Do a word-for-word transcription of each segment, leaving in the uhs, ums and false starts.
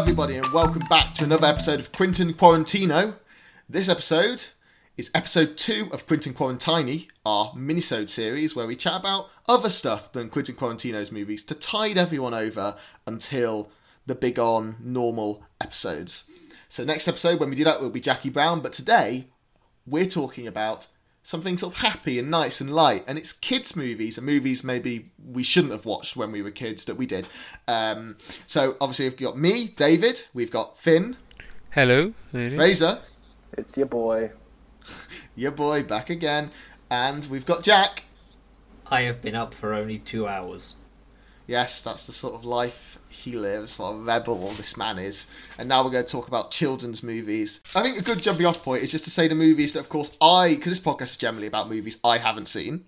everybody, and welcome back to another episode of Quentin Quarantino. This episode is episode two of Quentin Quarantini, our minisode series, where we chat about other stuff than Quentin Quarantino's movies to tide everyone over until the big on normal episodes. So next episode, when we do that, will be Jackie Brown, but today we're talking about something sort of happy and nice and light, and it's kids' movies, and movies maybe we shouldn't have watched when we were kids that we did. Um, so obviously we've got me, David, we've got Finn. Hello. Fraser. It's your boy. Your boy, back again. And we've got Jack. I have been up for only two hours. Yes, that's the sort of life he lives, what a rebel this man is. And now we're going to talk about children's movies. I think a good jumping off point is just to say the movies that, of course, I, because this podcast is generally about movies I haven't seen.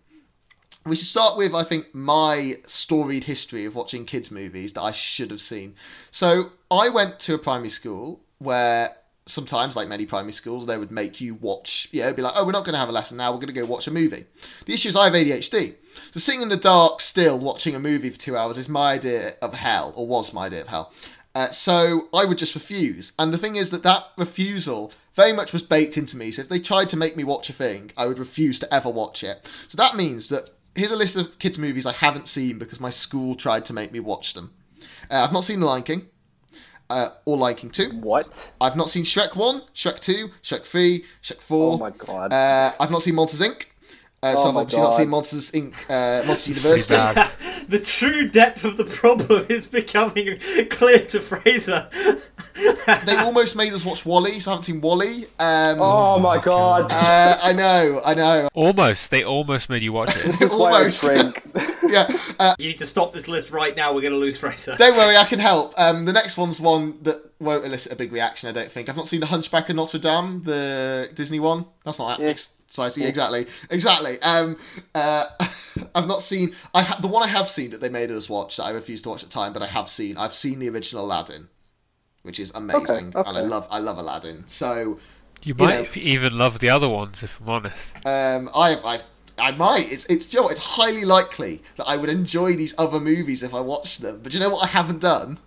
We should start with, I think, my storied history of watching kids' movies that I should have seen. So I went to a primary school where sometimes, like many primary schools, they would make you watch, you know, be like, oh, we're not going to have a lesson now, we're going to go watch a movie. The issue is I have A D H D. So sitting in the dark still watching a movie for two hours is my idea of hell, or was my idea of hell. Uh, so I would just refuse. And the thing is that that refusal very much was baked into me. So if they tried to make me watch a thing, I would refuse to ever watch it. So that means that here's a list of kids' movies I haven't seen because my school tried to make me watch them. Uh, I've not seen The Lion King. Uh, or Lion King two. What? I've not seen Shrek one, Shrek two, Shrek three, Shrek four. Oh my god. Uh, I've not seen Monsters, Incorporated. Uh, oh so I've obviously god. not seen Monsters, Incorporated. Uh, Monsters University. The true depth of the problem is becoming clear to Fraser. They almost made us watch Wall-E, so I haven't seen Wall-E. Um, oh my god. Uh, I know, I know. Almost. They almost made you watch it. This is almost. Why I drink. Yeah, uh, you need to stop this list right now. We're going to lose Fraser. Don't worry, I can help. Um, the next one's one that won't elicit a big reaction, I don't think. I've not seen The Hunchback of Notre Dame, the Disney one. That's not that yeah. exciting. Yeah. Exactly, exactly. Um, uh, I've not seen. I ha- the one I have seen that they made us watch that I refused to watch at the time, but I have seen. I've seen the original Aladdin, which is amazing, okay, okay. and I love. I love Aladdin. So you, you might know, even love the other ones, if I'm honest. Um, I, I. I might. It's it's do you know what? It's highly likely that I would enjoy these other movies if I watched them. But do you know what I haven't done?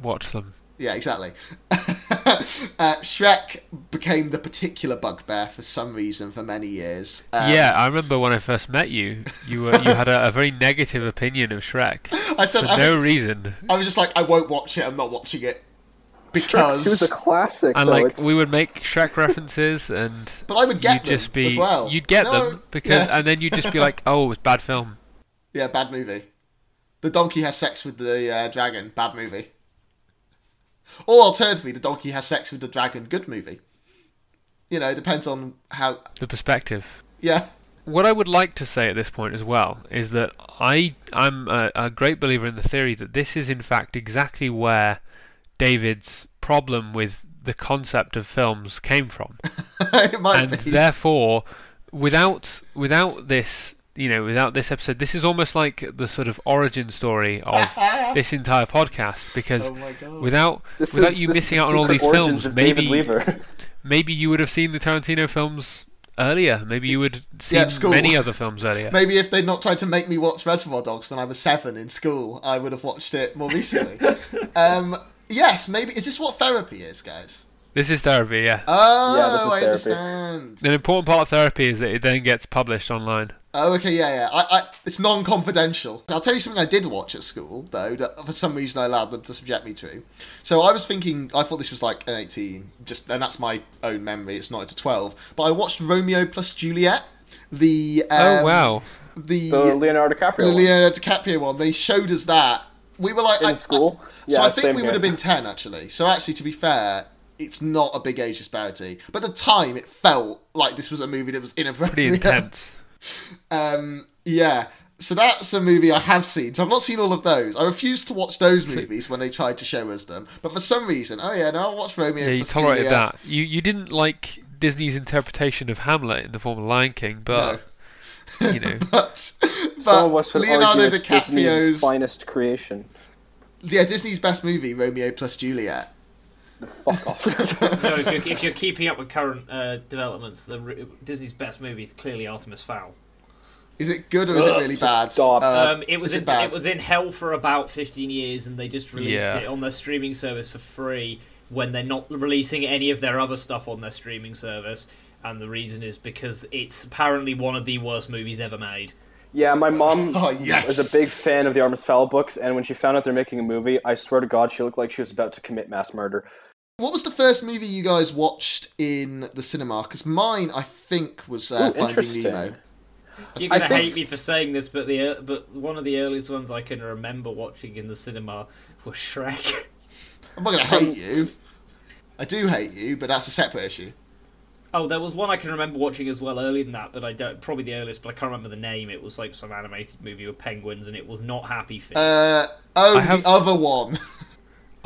Watch them. Yeah, exactly. uh, Shrek became the particular bugbear for some reason for many years. Um, yeah, I remember when I first met you, you were you had a, a very negative opinion of Shrek. I said for I no was, reason. I was just like, I won't watch it. I'm not watching it. Because Shrek two is a classic, and though, like it's... we would make Shrek references, and but I would get them just be, as well. You'd get no, them because, yeah. and then you'd just be like, "Oh, it was bad film." Yeah, bad movie. The donkey has sex with the uh, dragon. Bad movie. Or alternatively, the donkey has sex with the dragon. Good movie. You know, it depends on how the perspective. Yeah. What I would like to say at this point as well is that I I'm a, a great believer in the theory that this is in fact exactly where David's problem with the concept of films came from. It might and be. Therefore, without without this, you know, without this episode, this is almost like the sort of origin story of this entire podcast. Because oh without this without is, you missing out on all these films, maybe maybe you would have seen the Tarantino films earlier. Maybe you would see yeah, many other films earlier. Maybe if they'd not tried to make me watch Reservoir Dogs when I was seven in school, I would have watched it more recently. um. Yes, maybe. Is this what therapy is, guys? This is therapy, yeah. Oh, yeah, this is I therapy. understand. An important part of therapy is that it then gets published online. Oh, okay, yeah, yeah. I, I, it's non-confidential. I'll tell you something I did watch at school, though, that for some reason I allowed them to subject me to. So I was thinking, I thought this was like an eighteen, just, and that's my own memory, it's not, it's a twelve. But I watched Romeo plus Juliet, the... Um, oh, wow. The, the Leonardo DiCaprio the one. The Leonardo DiCaprio one. They showed us that. We were like in I, school. I, yeah, so I think we here. would have been ten actually. So actually, to be fair, it's not a big age disparity. But at the time, it felt like this was a movie that was inappropriate. Pretty intense. um, yeah. So that's a movie I have seen. So I've not seen all of those. I refused to watch those movies when they tried to show us them. But for some reason, oh yeah, now I'll watch Romeo. Yeah, you tolerated Julia. that. You you didn't like Disney's interpretation of Hamlet in the form of Lion King, but. No. You know. but but Leonardo DiCaprio's Disney's finest creation. Yeah, Disney's best movie, Romeo plus Juliet. The fuck off. No, if you're, if you're keeping up with current uh, developments, the Disney's best movie is clearly Artemis Fowl. Is it good or is Ugh, it really bad? Uh, um, it was in, it, it was in hell for about fifteen years, and they just released yeah. it on their streaming service for free when they're not releasing any of their other stuff on their streaming service. And the reason is because it's apparently one of the worst movies ever made. Yeah, my mom oh, yes. was a big fan of the Artemis Fowl books, and when she found out they're making a movie, I swear to God, she looked like she was about to commit mass murder. What was the first movie you guys watched in the cinema? Because mine, I think, was uh, Ooh, Finding Nemo. You're going to hate me for saying this, but the but one of the earliest ones I can remember watching in the cinema was Shrek. I'm not going to hate you. I do hate you, but that's a separate issue. Oh, there was one I can remember watching as well earlier than that, but I don't. Probably the earliest, but I can't remember the name. It was like some animated movie with penguins, and it was not Happy Feet. Uh, oh, I the have, other one.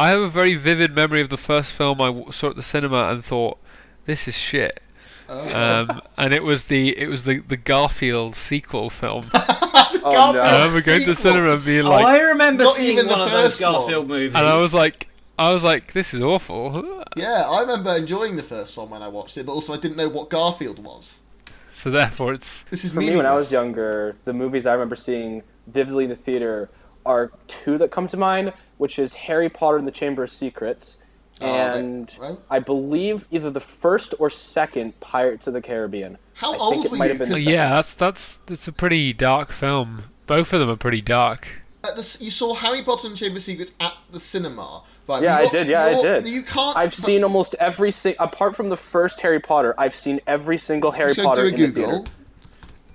I have a very vivid memory of the first film I saw at the cinema and thought, "This is shit," oh. um, and it was the it was the, the Garfield sequel film. oh, Garfield no. I remember going sequel. to the cinema and being like, oh, "I remember not seeing even one of those Garfield one. movies," and I was like. I was like, this is awful. Yeah, I remember enjoying the first one when I watched it, but also I didn't know what Garfield was. So therefore it's... This is For me, when I was younger, the movies I remember seeing vividly in the theatre are two that come to mind, which is Harry Potter and the Chamber of Secrets, oh, and they, right? I believe either the first or second Pirates of the Caribbean. How I old were you? Been yeah, that's, that's, that's a pretty dark film. Both of them are pretty dark. The, you saw Harry Potter and Chamber of Secrets at the cinema. Right? Yeah, watched, I did. Yeah, I did. You can't. I've seen almost every si- apart from the first Harry Potter. I've seen every single Harry so Potter do a in Google. The theater.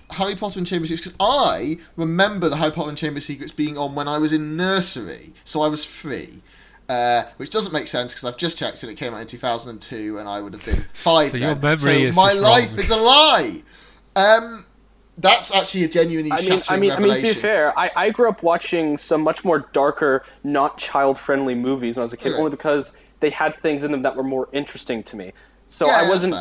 Harry Potter and Chamber of Secrets. Because I remember the Harry Potter and Chamber of Secrets being on when I was in nursery, so I was three, uh, which doesn't make sense because I've just checked and it came out in two thousand two, and I would have been five. so then. your memory so is my life wrong. is a lie. Um. That's actually a genuinely I mean, I mean, revelation. I mean, to be fair, I, I grew up watching some much more darker, not child-friendly movies when I was a kid, okay. only because they had things in them that were more interesting to me. So yeah, I wasn't...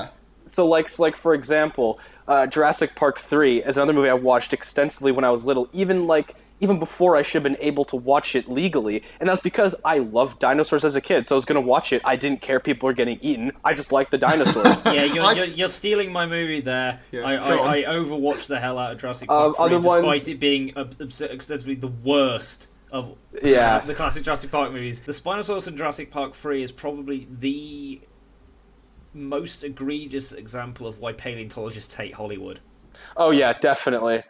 So, like, like for example, uh, Jurassic Park three is another movie I watched extensively when I was little, even, like, even before I should have been able to watch it legally, and that's because I loved dinosaurs as a kid, so I was going to watch it. I didn't care people were getting eaten. I just liked the dinosaurs. yeah, you're, I... you're you're stealing my movie there. Yeah, I, I, I overwatched the hell out of Jurassic Park um, three, despite ones... it being ostensibly the worst of yeah. the classic Jurassic Park movies. The Spinosaurus in Jurassic Park three is probably the most egregious example of why paleontologists hate Hollywood. Oh yeah, definitely.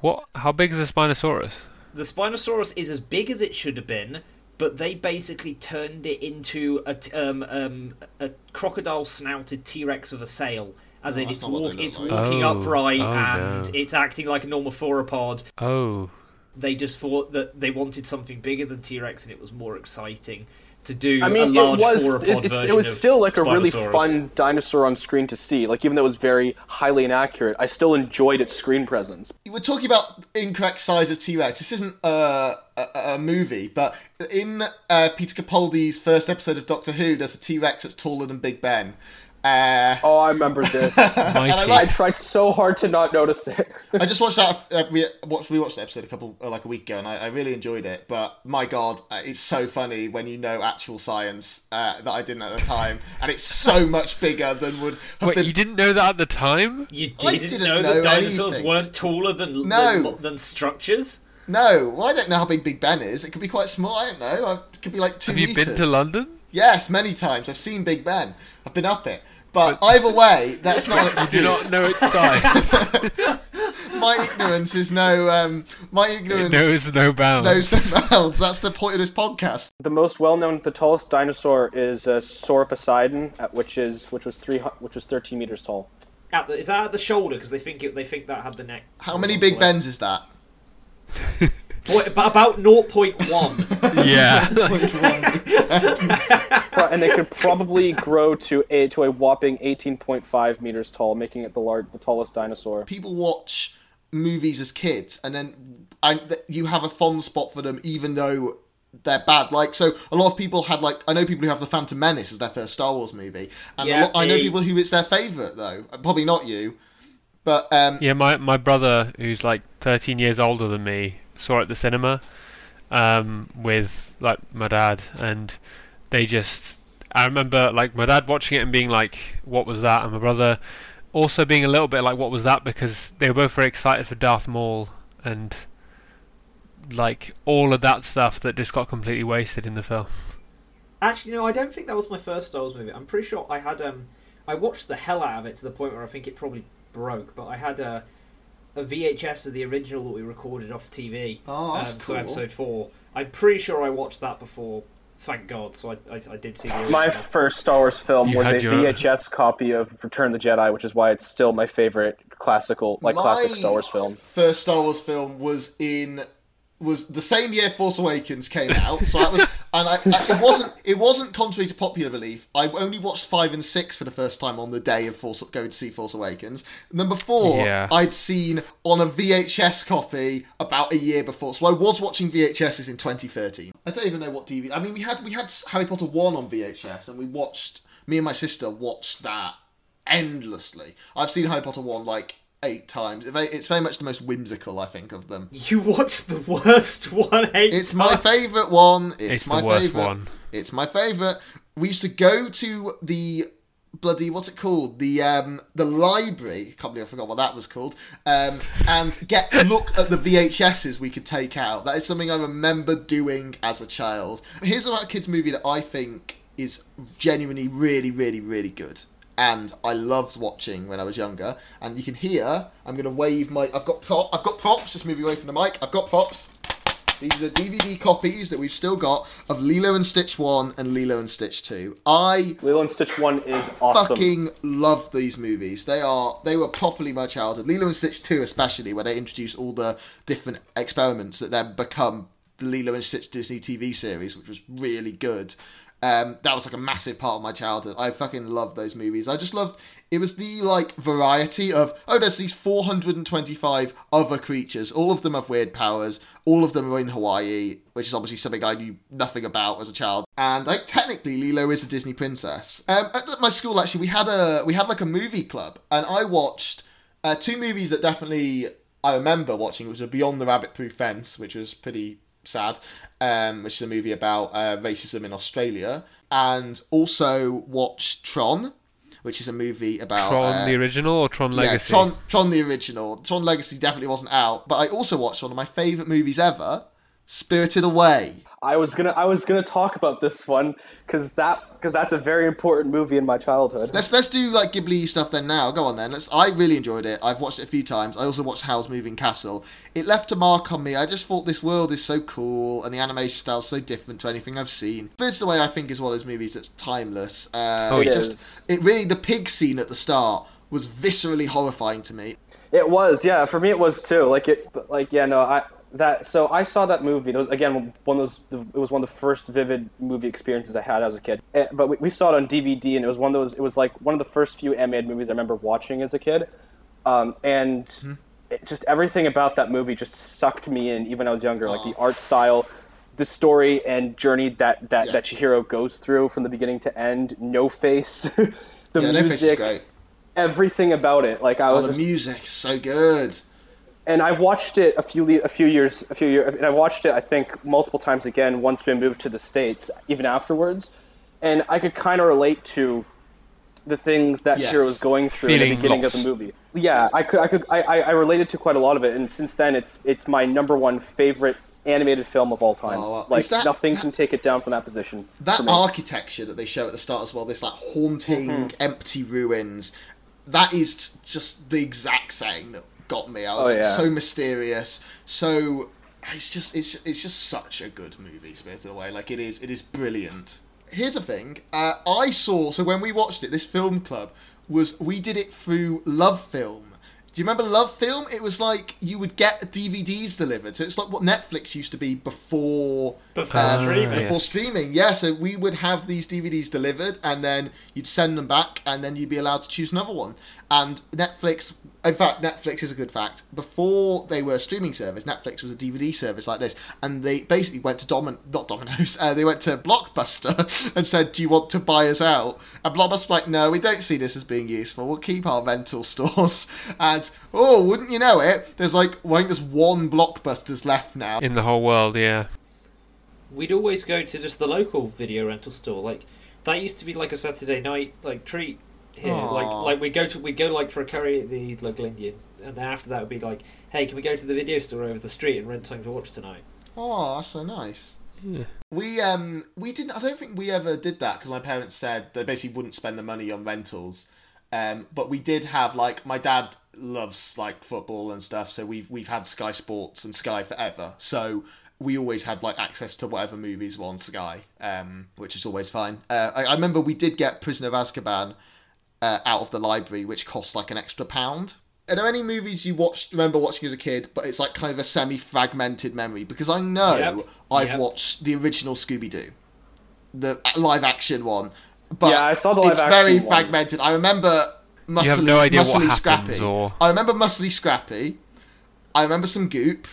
What? How big is the Spinosaurus? The Spinosaurus is as big as it should have been, but they basically turned it into a, um, um, a crocodile-snouted T-Rex with a sail. As oh, in, it's, walk- it's like. walking oh, upright, oh, and no. it's acting like a normal theropod. Oh. They just thought that they wanted something bigger than T-Rex, and it was more exciting to do I mean, a large was, theropod it, version It was of still like a really fun dinosaur on screen to see. Like, even though it was very highly inaccurate, I still enjoyed its screen presence. We're talking about incorrect size of T-Rex. This isn't uh, a, a movie, but in uh, Peter Capaldi's first episode of Doctor Who, there's a T-Rex that's taller than Big Ben. Uh, oh, I remember this. and I, like, I tried so hard to not notice it. I just watched that. Uh, we watched we watched the episode a couple like a week ago, and I, I really enjoyed it. But my God, it's so funny when you know actual science uh, that I didn't at the time, and it's so much bigger than would. Have Wait, been... you didn't know that at the time? You didn't, didn't know, know that dinosaurs anything. weren't taller than, no. than than structures. No, well, I don't know how big Big Ben is. It could be quite small. I don't know. It could be like two. Have you meters. been to London? Yes, many times. I've seen Big Ben. I've been up it. But, but either way, that's not an excuse. Do not know its size. my ignorance is no... Um, my ignorance... It knows no bounds. Knows no bounds. That's the point of this podcast. The most well-known, the tallest dinosaur is uh, Sauroposeidon, which is which was three which was thirteen meters tall. At the, is that at the shoulder? Because they think it, they think that had the neck. How many Big Bens is that? Boy, about zero point one. Yeah. zero point one. And they could probably grow to a to a whopping eighteen point five meters tall, making it the large, the tallest dinosaur. People watch movies as kids, and then and you have a fond spot for them, even though they're bad. Like, so a lot of people had, like, I know people who have The Phantom Menace as their first Star Wars movie, and yeah, a lot, I know people who it's their favourite, though. Probably not you, but... Um, yeah, my, my brother, who's, like, thirteen years older than me, saw it at the cinema um, with like my dad, and they just I remember like my dad watching it and being like, what was that? And my brother also being a little bit like, what was that? Because they were both very excited for Darth Maul and like all of that stuff that just got completely wasted in the film. Actually, no, I don't think that was my first Star Wars movie. I'm pretty sure I had um, I watched the hell out of it to the point where I think it probably broke. But I had a a V H S of the original that we recorded off T V. Oh, that's um, cool. So episode four. I'm pretty sure I watched that before. Thank God. So I I, I did see the original. My first Star Wars film you was a your... V H S copy of Return of the Jedi, which is why it's still my favorite classical, like my classic Star Wars film. First Star Wars film was in. Was the same year Force Awakens came out, so that was, and I, I, it wasn't. It wasn't contrary to popular belief. I only watched five and six for the first time on the day of Force, going to see Force Awakens. Number four, yeah. I'd seen on a V H S copy about a year before, so I was watching V H Ses in twenty thirteen. I don't even know what D V D. I mean, we had we had Harry Potter one on V H S, and we watched. Me and my sister watched that endlessly. I've seen Harry Potter one like. Eight times. It's very much the most whimsical, I think, of them. You watched the worst one eight it's times. It's my favourite one. It's, it's my the worst favourite. one. It's my favourite. We used to go to the bloody, what's it called? The um the library. Can't believe I forgot what that was called. Um, and get look at the V H Ses we could take out. That is something I remember doing as a child. Here's a kids movie that I think is genuinely really, really, really good. And I loved watching when I was younger. And you can hear, I'm going to wave my... I've got prop, I've got props. Just move away from the mic. I've got props. These are the D V D copies that we've still got of Lilo and Stitch one and Lilo and Stitch two. I... Lilo and Stitch one is awesome. Fucking love these movies. They are... They were properly my childhood. Lilo and Stitch two especially, where they introduce all the different experiments that then become the Lilo and Stitch Disney T V series, which was really good. Um, that was like a massive part of my childhood. I fucking loved those movies. I just loved... It was the, like, variety of... Oh, there's these four hundred twenty-five other creatures. All of them have weird powers. All of them are in Hawaii, which is obviously something I knew nothing about as a child. And, like, technically, Lilo is a Disney princess. Um, at my school, actually, we had, a, we had like, a movie club. And I watched uh, two movies that definitely I remember watching. It was Beyond the Rabbit Proof Fence, which was pretty... sad, um, which is a movie about uh, racism in Australia, and also watched Tron, which is a movie about... Tron uh, the original or Tron Legacy? Yeah, Tron, Tron the original. Tron Legacy definitely wasn't out, but I also watched one of my favourite movies ever, Spirited Away. I was gonna, I was gonna talk about this one because that, because that's a very important movie in my childhood. Let's let's do like Ghibli stuff then. Now, go on then. Let's. I really enjoyed it. I've watched it a few times. I also watched Howl's Moving Castle. It left a mark on me. I just thought this world is so cool and the animation style is so different to anything I've seen. Spirited Away, I think, is one of those movies that's timeless. Um, oh, it just, is. It really the pig scene at the start was viscerally horrifying to me. It was, yeah. For me, it was too. Like it, like yeah, no, I. That so I saw that movie. It was again one of those. It was one of the first vivid movie experiences I had as a kid. But we, we saw it on D V D, and it was one of those. It was like one of the first few animated movies I remember watching as a kid, um, and mm-hmm. it just everything about that movie just sucked me in. Even when I was younger, Aww. like the art style, the story and journey that that, yeah. that Chihiro goes through from the beginning to end. No Face, the yeah, music, No Face is great. Everything about it. Like I oh, was. The just, music, so good. And I watched it a few a few years a few years, and I watched it I think multiple times again once we moved to the States, even afterwards, and I could kind of relate to the things that yes. Shiro was going through Feeling in the beginning lost. of the movie. Yeah, I could I could I, I, I related to quite a lot of it, and since then it's it's my number one favorite animated film of all time. Oh, wow. Like that, nothing that, can take it down from that position. That architecture that they show at the start as well, this like haunting, mm-hmm. empty ruins, that is just the exact same. Got me. I was oh, like, yeah. so mysterious. So it's just it's it's just such a good movie, Spirited Away. Like it is it is brilliant. Here's the thing. Uh, I saw so when we watched it, this film club was we did it through Love Film. Do you remember Love Film? It was like you would get D V Ds delivered. So it's like what Netflix used to be before before um, streaming. Before yeah. streaming, yeah. So we would have these D V Ds delivered, and then you'd send them back, and then you'd be allowed to choose another one. And Netflix, in fact, Netflix is a good fact. Before they were a streaming service, Netflix was a D V D service like this, and they basically went to Domin, not Domino's, uh, they went to Blockbuster and said, "Do you want to buy us out?" And Blockbuster was like, "No, we don't see this as being useful. We'll keep our rental stores." And oh, wouldn't you know it? There's like, well, I think there's one Blockbuster's left now in the whole world. Yeah, we'd always go to just the local video rental store. Like that used to be like a Saturday night like treat. here. Aww. Like like we go to we go like for a curry at the local Indian, and then after that would be like, hey, can we go to the video store over the street and rent something to watch tonight? Oh, that's so nice. Yeah. We um we didn't. I don't think we ever did that because my parents said they basically wouldn't spend the money on rentals. Um, but we did have like my dad loves like football and stuff, so we've we've had Sky Sports and Sky forever. So we always had like access to whatever movies were on Sky, um, which is always fine. Uh, I, I remember we did get Prisoner of Azkaban uh, out of the library, which cost like an extra pound. Are there any movies you watched, remember watching as a kid, but it's like kind of a semi-fragmented memory? Because I know yep. I've yep. watched the original Scooby-Doo, the live-action one, but yeah, I saw the live it's action very one. fragmented. I remember muscly, you have no idea muscly what Scrappy. Or... I remember muscly Scrappy. I remember some Goop.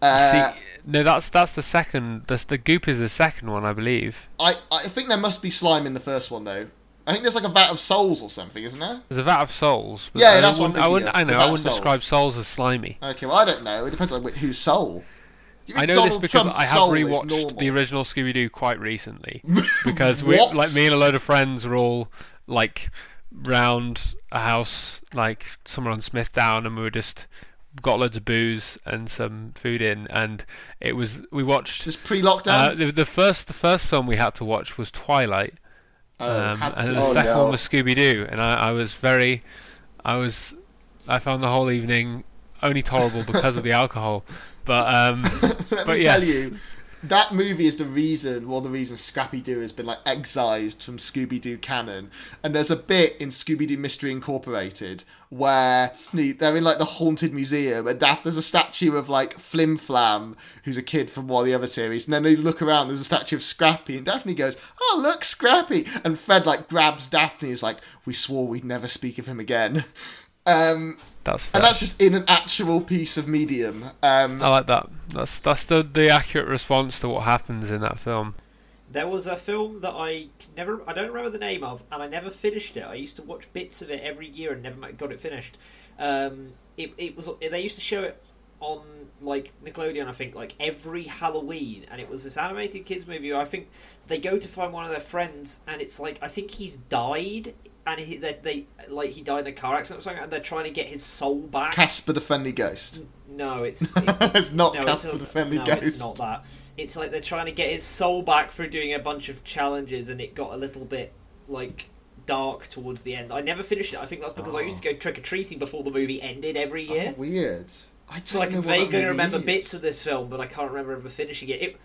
Uh, See, no, that's that's the second. That's, the Goop is the second one, I believe. I, I think there must be slime in the first one though. I think there's like a vat of souls or something, isn't there? There's a vat of souls. But yeah, I that's one. I wouldn't. I know. I wouldn't souls. describe souls as slimy. Okay, well, I don't know. It depends on whose soul. I know Donald this because Trump's I have rewatched the original Scooby-Doo quite recently. Because we, like, me and a load of friends were all like round a house, like somewhere on Smithdown, and we were just got loads of booze and some food in, and it was we watched just pre-lockdown. Uh, the, the first, the first film we had to watch was Twilight. Um, um, and the oh, second no. one was Scooby-Doo, and I, I was very, I was, I found the whole evening only tolerable because of the alcohol. But um, let but me yes. tell you, that movie is the reason, one of the reasons Scrappy-Doo has been like excised from Scooby-Doo canon. And there's a bit in Scooby-Doo Mystery Incorporated where they're in like the haunted museum, and Daphne, there's a statue of like Flim Flam, who's a kid from one of the other series, and then they look around, there's a statue of Scrappy, and Daphne goes, oh look, Scrappy, and Fred like grabs Daphne, is like, we swore we'd never speak of him again. Um, that's fair. And that's just in an actual piece of medium. Um, I like that. That's that's the, the accurate response to what happens in that film. There was a film that I never, I don't remember the name of, and I never finished it. I used to watch bits of it every year and never got it finished. Um, it it was they used to show it on like Nickelodeon, I think, like every Halloween, and it was this animated kids movie where I think they go to find one of their friends, and it's like I think he's died. And he, they, they, like, he died in a car accident or something, and they're trying to get his soul back. Casper the Friendly Ghost. No, it's... It, it's not no, Casper it's a, the Friendly no, Ghost. No, it's not that. It's like they're trying to get his soul back through doing a bunch of challenges, and it got a little bit, like, dark towards the end. I never finished it. I think that's because oh. I used to go trick-or-treating before the movie ended every year. Oh, weird. I don't so I can vaguely remember is. bits of this film, but I can't remember ever finishing it. It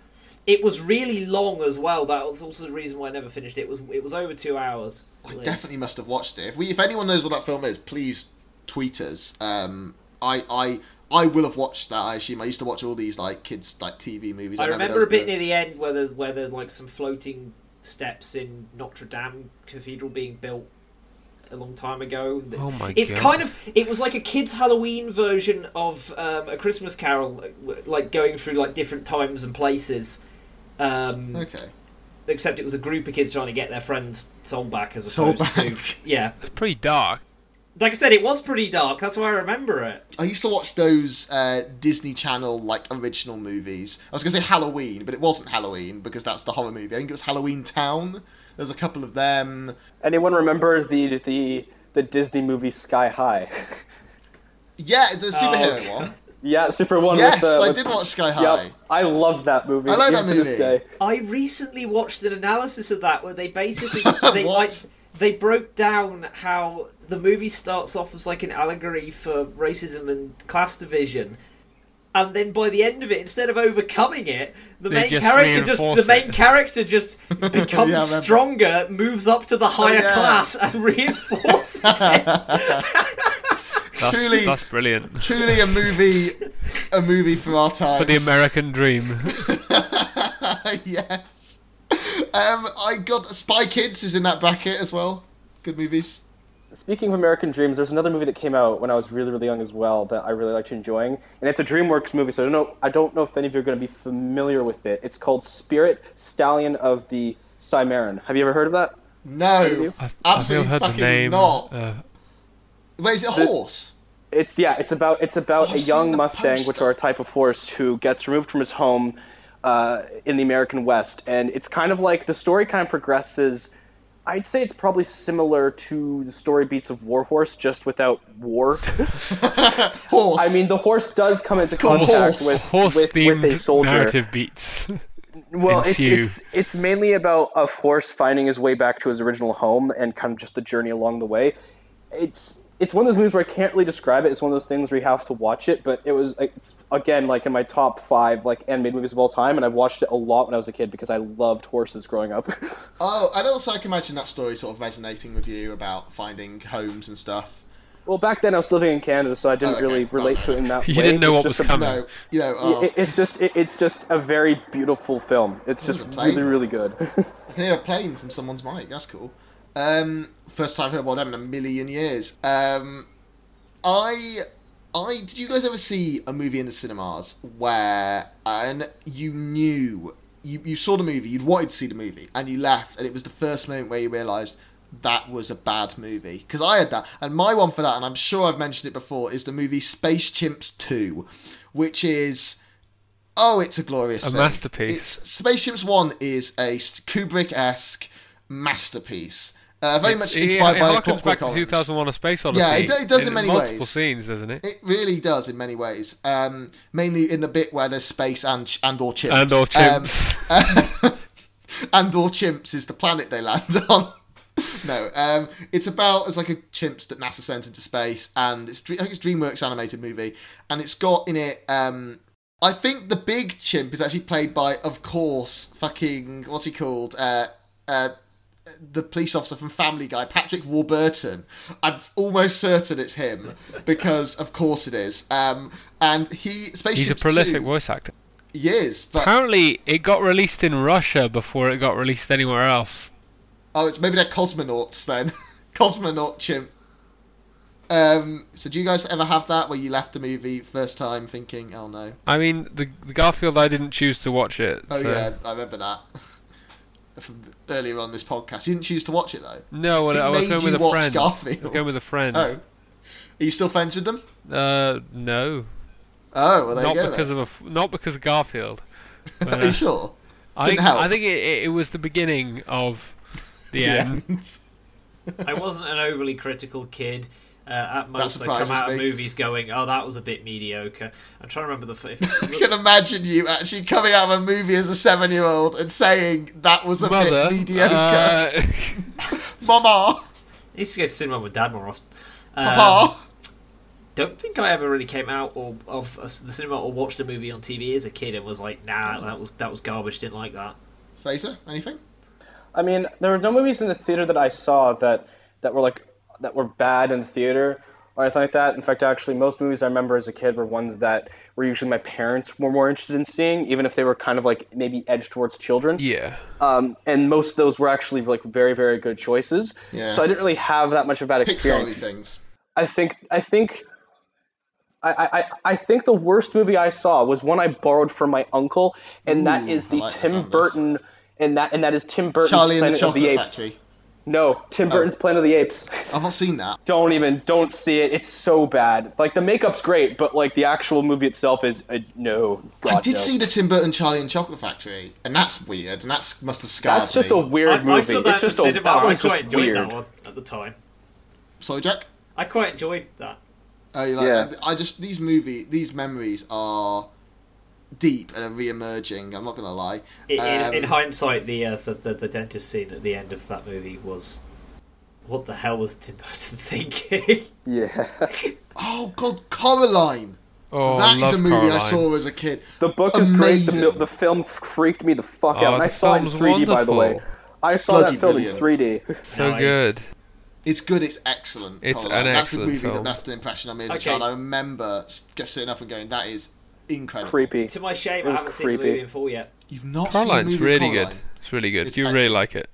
It was really long as well. That was also the reason why I never finished it. It was it was over two hours. I least. definitely must have watched it. If we if anyone knows what that film is, please tweet us. Um, I I I will have watched that. I assume I used to watch all these like kids like T V movies. I, I remember a bit near the end where there's where there's like some floating steps in Notre Dame Cathedral being built a long time ago. Oh my it's God. kind of it was like a kids' Halloween version of um, A Christmas Carol, like going through like different times and places. Um, okay. Except it was a group of kids trying to get their friend's soul back, as opposed to yeah. It's pretty dark. Like I said, it was pretty dark. That's why I remember it. I used to watch those uh, Disney Channel like original movies. I was going to say Halloween, but it wasn't Halloween because that's the horror movie. I think it was Halloween Town. There's a couple of them. Anyone remembers the the, the Disney movie Sky High? Yeah, the superhero oh, one. Yeah, Super One. Yes, with the, I with, did watch Sky High. Yep, I love that movie. I love that movie. To this day. I recently watched an analysis of that where they basically they like, they broke down how the movie starts off as like an allegory for racism and class division, and then by the end of it, instead of overcoming it, the they main just character just the it. main character just becomes yeah, stronger, moves up to the higher oh, yeah. class, and reinforces it. That's, truly, that's brilliant. Truly a movie, a movie for our time. For the American dream. Yes. Um, I got Spy Kids is in that bracket as well. Good movies. Speaking of American dreams, there's another movie that came out when I was really, really young as well that I really liked enjoying, and it's a DreamWorks movie. So I don't know. I don't know if any of you are going to be familiar with it. It's called Spirit Stallion of the Cimarron. Have you ever heard of that? No, I, absolutely I fucking name, not. Uh, Wait, is it a the, horse? It's yeah. It's about it's about oh, a young Mustang, poster. which are a type of horse, who gets removed from his home uh, in the American West, and it's kind of like the story kind of progresses I'd say it's probably similar to the story beats of War Horse, just without war. Horse. I mean, the horse does come into contact horse. with horse with, with a soldier. Narrative beats. Well, it's, it's it's mainly about a horse finding his way back to his original home and kind of just the journey along the way. It's it's one of those movies where I can't really describe it. It's one of those things where you have to watch it. But it was it's again like in my top five like animated movies of all time, and I've watched it a lot when I was a kid because I loved horses growing up. Oh, and also I can imagine that story sort of resonating with you about finding homes and stuff. Well, back then I was living in Canada, so I didn't oh, okay. really relate oh. to it in that you way. You didn't know it's what was a, coming. No, you know, oh. it, it's just it, it's just a very beautiful film. It's just really, really good. I can hear a plane from someone's mic. That's cool. Um, first time I've heard one of them in a million years. Um, I, I did you guys ever see a movie in the cinemas where and you knew you you saw the movie, you'd wanted to see the movie, and you left, and it was the first moment where you realised that was a bad movie? Because I had that, and my one for that, and I'm sure I've mentioned it before, is the movie Space Chimps two, which is oh it's a glorious a thing. masterpiece. It's, Space Chimps one is a Kubrick-esque masterpiece, uh, very it's, much inspired it, it by it harkens back to two thousand one A Space Odyssey. Yeah, it, it does in, in many multiple ways multiple scenes, doesn't it? It really does in many ways, um, mainly in the bit where there's space and and or chimps and or chimps um, and or chimps is the planet they land on. No, um, it's about it's like a chimps that NASA sends into space, and it's I think it's DreamWorks animated movie, and it's got in it. Um, I think the big chimp is actually played by, of course, fucking what's he called? Uh, uh, the police officer from Family Guy, Patrick Warburton. I'm almost certain it's him because, of course, it is. Um, and he Space He's Chimps a prolific two, voice actor. He is. But apparently, it got released in Russia before it got released anywhere else. Oh, it's maybe they're cosmonauts then. Cosmonaut chimp. Um, so do you guys ever have that where you left the movie first time thinking, oh no? I mean, the, the Garfield, I didn't choose to watch it. Oh so. yeah, I remember that. From earlier on this podcast. You didn't choose to watch it though? No, well, I was going with a friend. Garfield? I was going with a friend. Oh. Are you still friends with them? Uh, no. Oh, well there not you go because then. Of a, Not because of Garfield. But, uh, Are you sure? I think, I think it, it was the beginning of... The end. I wasn't an overly critical kid. Uh, at most, I come out me. of movies going, "Oh, that was a bit mediocre." I'm trying to remember the. F- if- I can imagine you actually coming out of a movie as a seven-year-old and saying that was a Mother, bit mediocre. Uh... Mama, I used to go to cinema with Dad more often. Um, Mama, don't think I ever really came out or of the cinema or watched a movie on T V as a kid and was like, "Nah, that was that was garbage. Didn't like that." Fraser, anything? I mean, there were no movies in the theater that I saw that, that were like that were bad in the theater or anything like that. In fact, actually, most movies I remember as a kid were ones that were usually my parents were more interested in seeing, even if they were kind of like maybe edged towards children. Yeah. Um, and most of those were actually like very, very good choices. Yeah. So I didn't really have that much of a bad experience. Pixar-y things. I think. I think. I, I, I think the worst movie I saw was one I borrowed from my uncle, and Ooh, that is the like Tim Burton. And that and that is Tim Burton's Charlie Planet the of the Apes. Factory. No, Tim Burton's oh. Planet of the Apes. I've not seen that. Don't even, don't see it. It's so bad. Like, the makeup's great, but, like, the actual movie itself is, uh, no. God, I did no. see the Tim Burton Charlie and Chocolate Factory, and that's weird, and that must have scarred That's just me. a weird I, movie. I saw that it's just in the a, cinema, I quite enjoyed weird. that one at the time. Sorry, Jack? I quite enjoyed that. Oh, you like yeah. I just, these movie, these memories are... deep and are re-emerging, I'm not going to lie. In, um, in hindsight, the, uh, the, the the dentist scene at the end of that movie was... What the hell was Tim Burton thinking? Yeah. Oh, God, Coraline! Oh, that is a movie Coraline. I saw as a kid. The book Amazing. is great, the, the film freaked me the fuck oh, out, and I saw it in three D, wonderful. by the way. I saw Bloody that film brilliant. in three D. So nice. good. It's good, it's excellent. It's Coraline. an That's excellent That's a movie film. that left an impression on me as okay. a child. I remember just sitting up and going, that is... incredible. Creepy. To my shame, I haven't creepy. seen the movie in full yet. You've not Caroline's seen the movie. Caroline's really Coraline. good. It's really good. It's you excellent. really like it.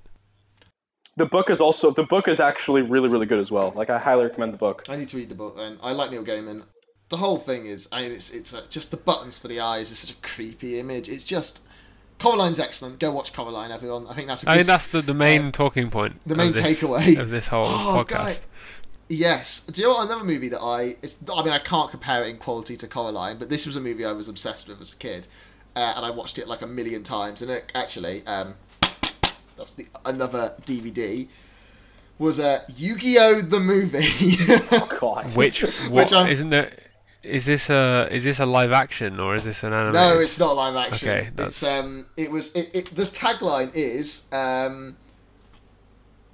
The book is also the book is actually really really good as well. Like I highly recommend the book. I need to read the book then. I like Neil Gaiman. The whole thing is, I mean, it's it's uh, just the buttons for the eyes is such a creepy image. It's just Coraline's excellent. Go watch Coraline, everyone. I think that's. A good, I mean that's the, the main uh, talking point. The main of this, takeaway of this whole oh, podcast. God. Yes. Do you know what? Another movie that I... It's, I mean, I can't compare it in quality to Coraline, but this was a movie I was obsessed with as a kid, uh, and I watched it like a million times, and it actually... Um, that's the, another D V D, was uh, Yu-Gi-Oh! The Movie. Oh, God. Which, what, Which isn't there... Is this a is this a live action or is this an anime? No, it's not live action. Okay, that's... It's, um, it was it, it. The tagline is um,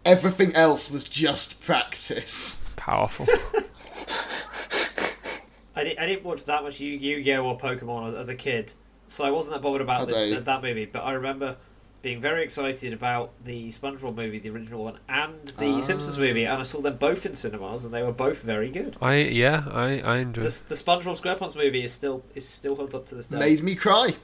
everything else was just practice. Powerful. I didn't I didn't watch that much Yu-Gi-Oh or Pokemon as a kid, so I wasn't that bothered about the, the, that movie. But I remember being very excited about the SpongeBob movie, the original one, and the uh, Simpsons movie, and I saw them both in cinemas, and they were both very good. I yeah, I I enjoyed the, the SpongeBob SquarePants movie is still is still held up to this day. Made me cry.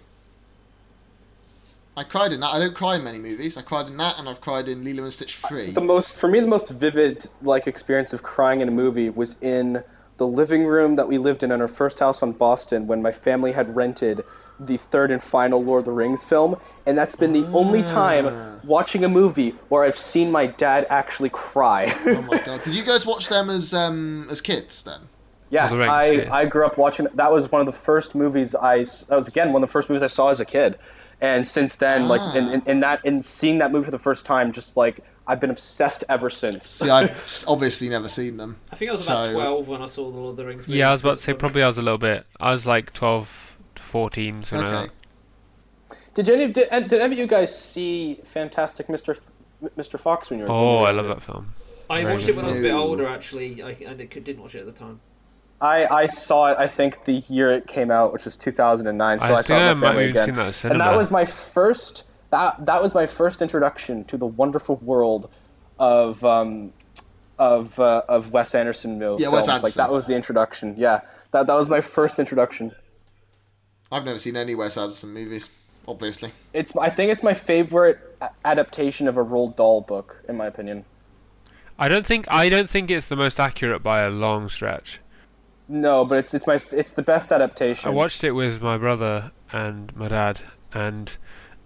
I cried in that. I don't cry in many movies. I cried in that, and I've cried in Lilo and Stitch three. The most for me, the most vivid like experience of crying in a movie was in the living room that we lived in in our first house on Boston when my family had rented the third and final Lord of the Rings film, and that's been the only time watching a movie where I've seen my dad actually cry. Oh my God! Did you guys watch them as um, as kids then? Yeah, the Rings, I yeah. I grew up watching. That was one of the first movies I. That was again one of the first movies I saw as a kid, and since then, ah. like in, in, in that in seeing that movie for the first time, just like I've been obsessed ever since. See, I've obviously never seen them. I think I was about so... twelve when I saw the Lord of the Rings movie. Yeah, I was about to say probably I was a little bit. I was like twelve. fourteen, so okay. Like that. Did any did, did any of you guys see Fantastic Mister F- Mister Fox when you were? Oh, I love that film. I Very watched good. it when I was a bit older, actually. I, I didn't watch it at the time. I, I saw it. I think the year it came out, which was two thousand nine. So I, I saw it with my family again. Seen that and that was my first. That that was my first introduction to the wonderful world of um of uh, of Wes Anderson films. Yeah, Wes Anderson. Like that was the introduction. Yeah, that that was my first introduction. I've never seen any Wes Anderson movies, obviously. It's I think it's my favorite adaptation of a Roald Dahl book, in my opinion. I don't think I don't think it's the most accurate by a long stretch. No, but it's it's my it's the best adaptation. I watched it with my brother and my dad, and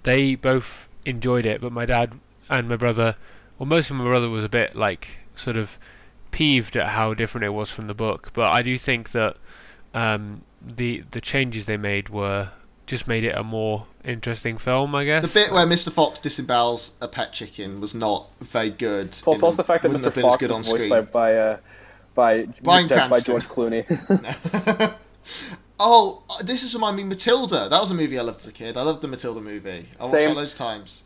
they both enjoyed it. But my dad and my brother, well, most of my brother was a bit like sort of peeved at how different it was from the book. But I do think that. Um, The the changes they made were just made it a more interesting film, I guess. The bit where Mister Fox disembowels a pet chicken was not very good. Plus, in, also the fact that Mister Fox is voiced screen. by by uh, by, by George Clooney. Oh, this is reminding me Matilda. That was a movie I loved as a kid. I loved the Matilda movie. I Same. watched it loads of times.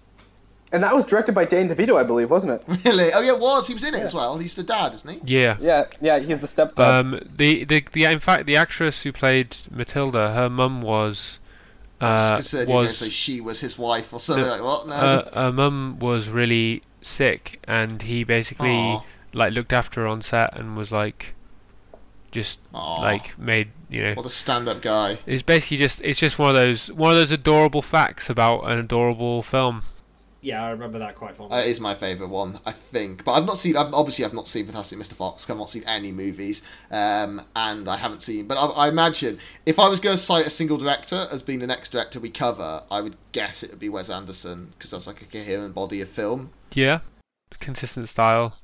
And that was directed by Danny DeVito, I believe, wasn't it? Really? Oh, yeah, it was. He was in it yeah. as well. He's the dad, isn't he? Yeah. Yeah, yeah. He's the stepdad. Um, the, the the in fact, the actress who played Matilda, her mum was uh, was, was so she was his wife or something no, like what? No. Her, her mum was really sick, and he basically Aww. like looked after her on set and was like just Aww. like made you know what a stand-up guy. It's basically just it's just one of those one of those adorable facts about an adorable film. Yeah, I remember that quite fondly. It is my favourite one, I think. But I've not seen. I've, obviously, I've not seen Fantastic Mister Fox. I've not seen any movies, um, and I haven't seen. But I, I imagine if I was going to cite a single director as being the next director we cover, I would guess it would be Wes Anderson because that's like a coherent body of film. Yeah, consistent style.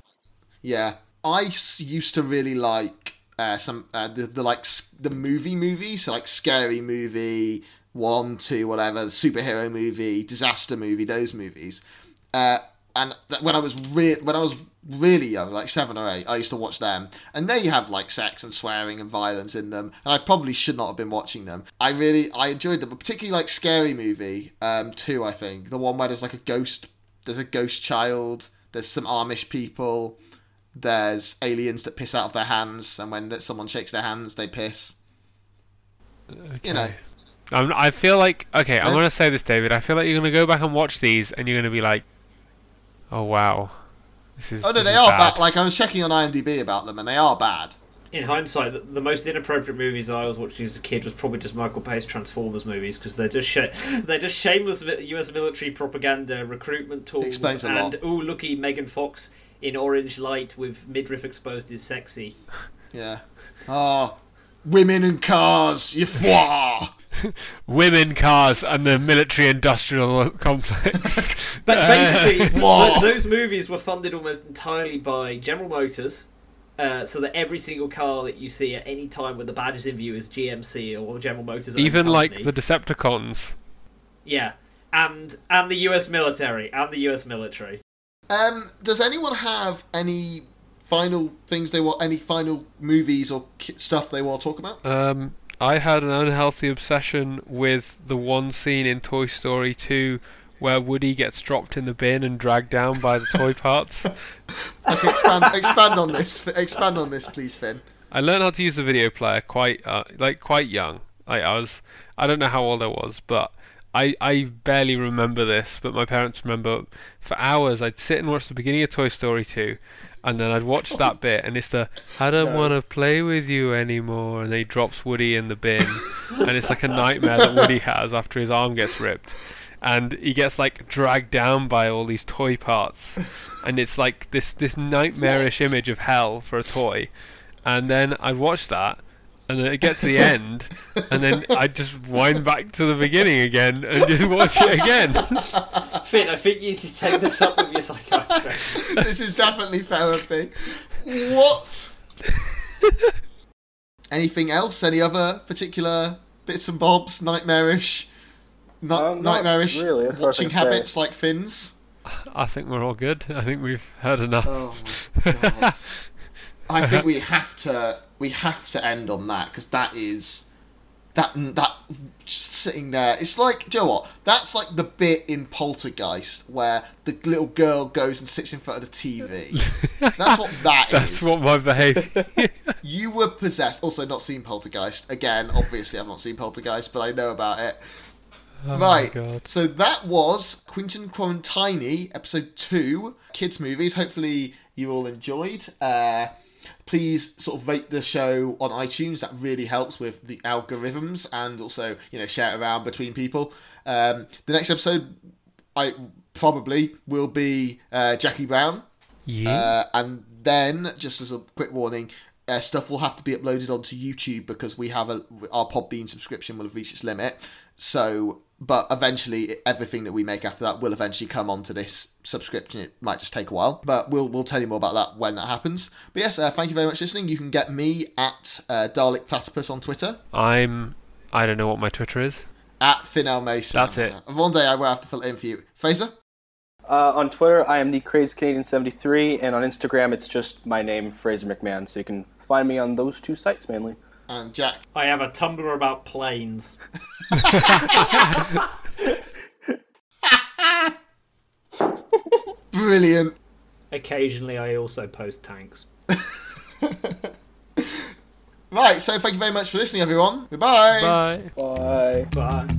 Yeah, I used to really like uh, some uh, the, the like the movie movies, so like Scary Movie. One, two, whatever, superhero movie, disaster movie, those movies. Uh, and th- when I was re- when I was really young, like seven or eight, I used to watch them. And they have like sex and swearing and violence in them. And I probably should not have been watching them. I really, I enjoyed them, but particularly like Scary Movie um, two, I think. The one where there's like a ghost, there's a ghost child, there's some Amish people, there's aliens that piss out of their hands. And when that someone shakes their hands, they piss. Okay. You know. I'm, I feel like... Okay, I'm going to say this, David. I feel like you're going to go back and watch these and you're going to be like, oh, wow. This is Oh, no, they are bad. bad. Like, I was checking on IMDb about them and they are bad. In hindsight, the, the most inappropriate movies I was watching as a kid was probably just Michael Bay's Transformers movies because they're just sh- they're just shameless U S military propaganda, recruitment tools, and, ooh, looky, Megan Fox in orange light with midriff exposed is sexy. Yeah. Oh, women in cars. You fwa! Women, cars, and the military-industrial complex. But basically, uh, those movies were funded almost entirely by General Motors, uh, so that every single car that you see at any time with the badges in view is G M C or General Motors. Even like the Decepticons. Yeah, and and the U S military and the U S military. Um, does anyone have any final things they want? Any final movies or ki- stuff they want to talk about? Um, I had an unhealthy obsession with the one scene in Toy Story two where Woody gets dropped in the bin and dragged down by the toy parts. Okay, expand, expand on this. Expand on this, please, Finn. I learned how to use the video player quite uh, like quite young. I, I was I don't know how old I was, but I, I barely remember this, but my parents remember. For hours I'd sit and watch the beginning of Toy Story two, and then I'd watch that bit, and it's the I don't no. want to play with you anymore, and then he drops Woody in the bin, and it's like a nightmare that Woody has after his arm gets ripped, and he gets like dragged down by all these toy parts, and it's like this, this nightmarish what? image of hell for a toy. And then I'd watch that, and then it gets to the end, and then I just wind back to the beginning again and just watch it again. Finn, I think you need to take this up with your psychiatrist. This is definitely therapy. What? Anything else? Any other particular bits and bobs? Nightmarish, na- um, nightmarish really, watching habits say. Like Finn's? I think we're all good. I think we've heard enough. Oh my God. I think we have to. We have to end on that, because that is that that just sitting there. It's like, do you know what? That's like the bit in Poltergeist where the little girl goes and sits in front of the T V. That's what that That's is. That's what my behaviour. You were possessed. Also, not seen Poltergeist again. Obviously, I've not seen Poltergeist, but I know about it. Oh right, my God. So that was Quentin Quarantini, episode two, kids movies. Hopefully, you all enjoyed. Uh, Please sort of rate the show on iTunes. That really helps with the algorithms, and also, you know, share it around between people. Um, the next episode, I probably will be uh, Jackie Brown. Yeah. Uh, and then, just as a quick warning, uh, stuff will have to be uploaded onto YouTube because we have a, our Podbean subscription will have reached its limit. So, but eventually, everything that we make after that will eventually come onto this subscription. It might just take a while, but we'll we'll tell you more about that when that happens. But yes, uh, thank you very much for listening. You can get me at uh, Dalek Platypus on Twitter. I'm I don't know what my Twitter is. At Finel Mason. That's it. And one day I will have to fill it in for you, Fraser. Uh, on Twitter, I am the Crazed Canadian seventy-three, and on Instagram, it's just my name, Fraser McMahon. So you can find me on those two sites mainly. And Jack. I have a Tumblr about planes. Brilliant. Occasionally I also post tanks. Right, so thank you very much for listening, everyone. Goodbye. Bye. Bye. Bye.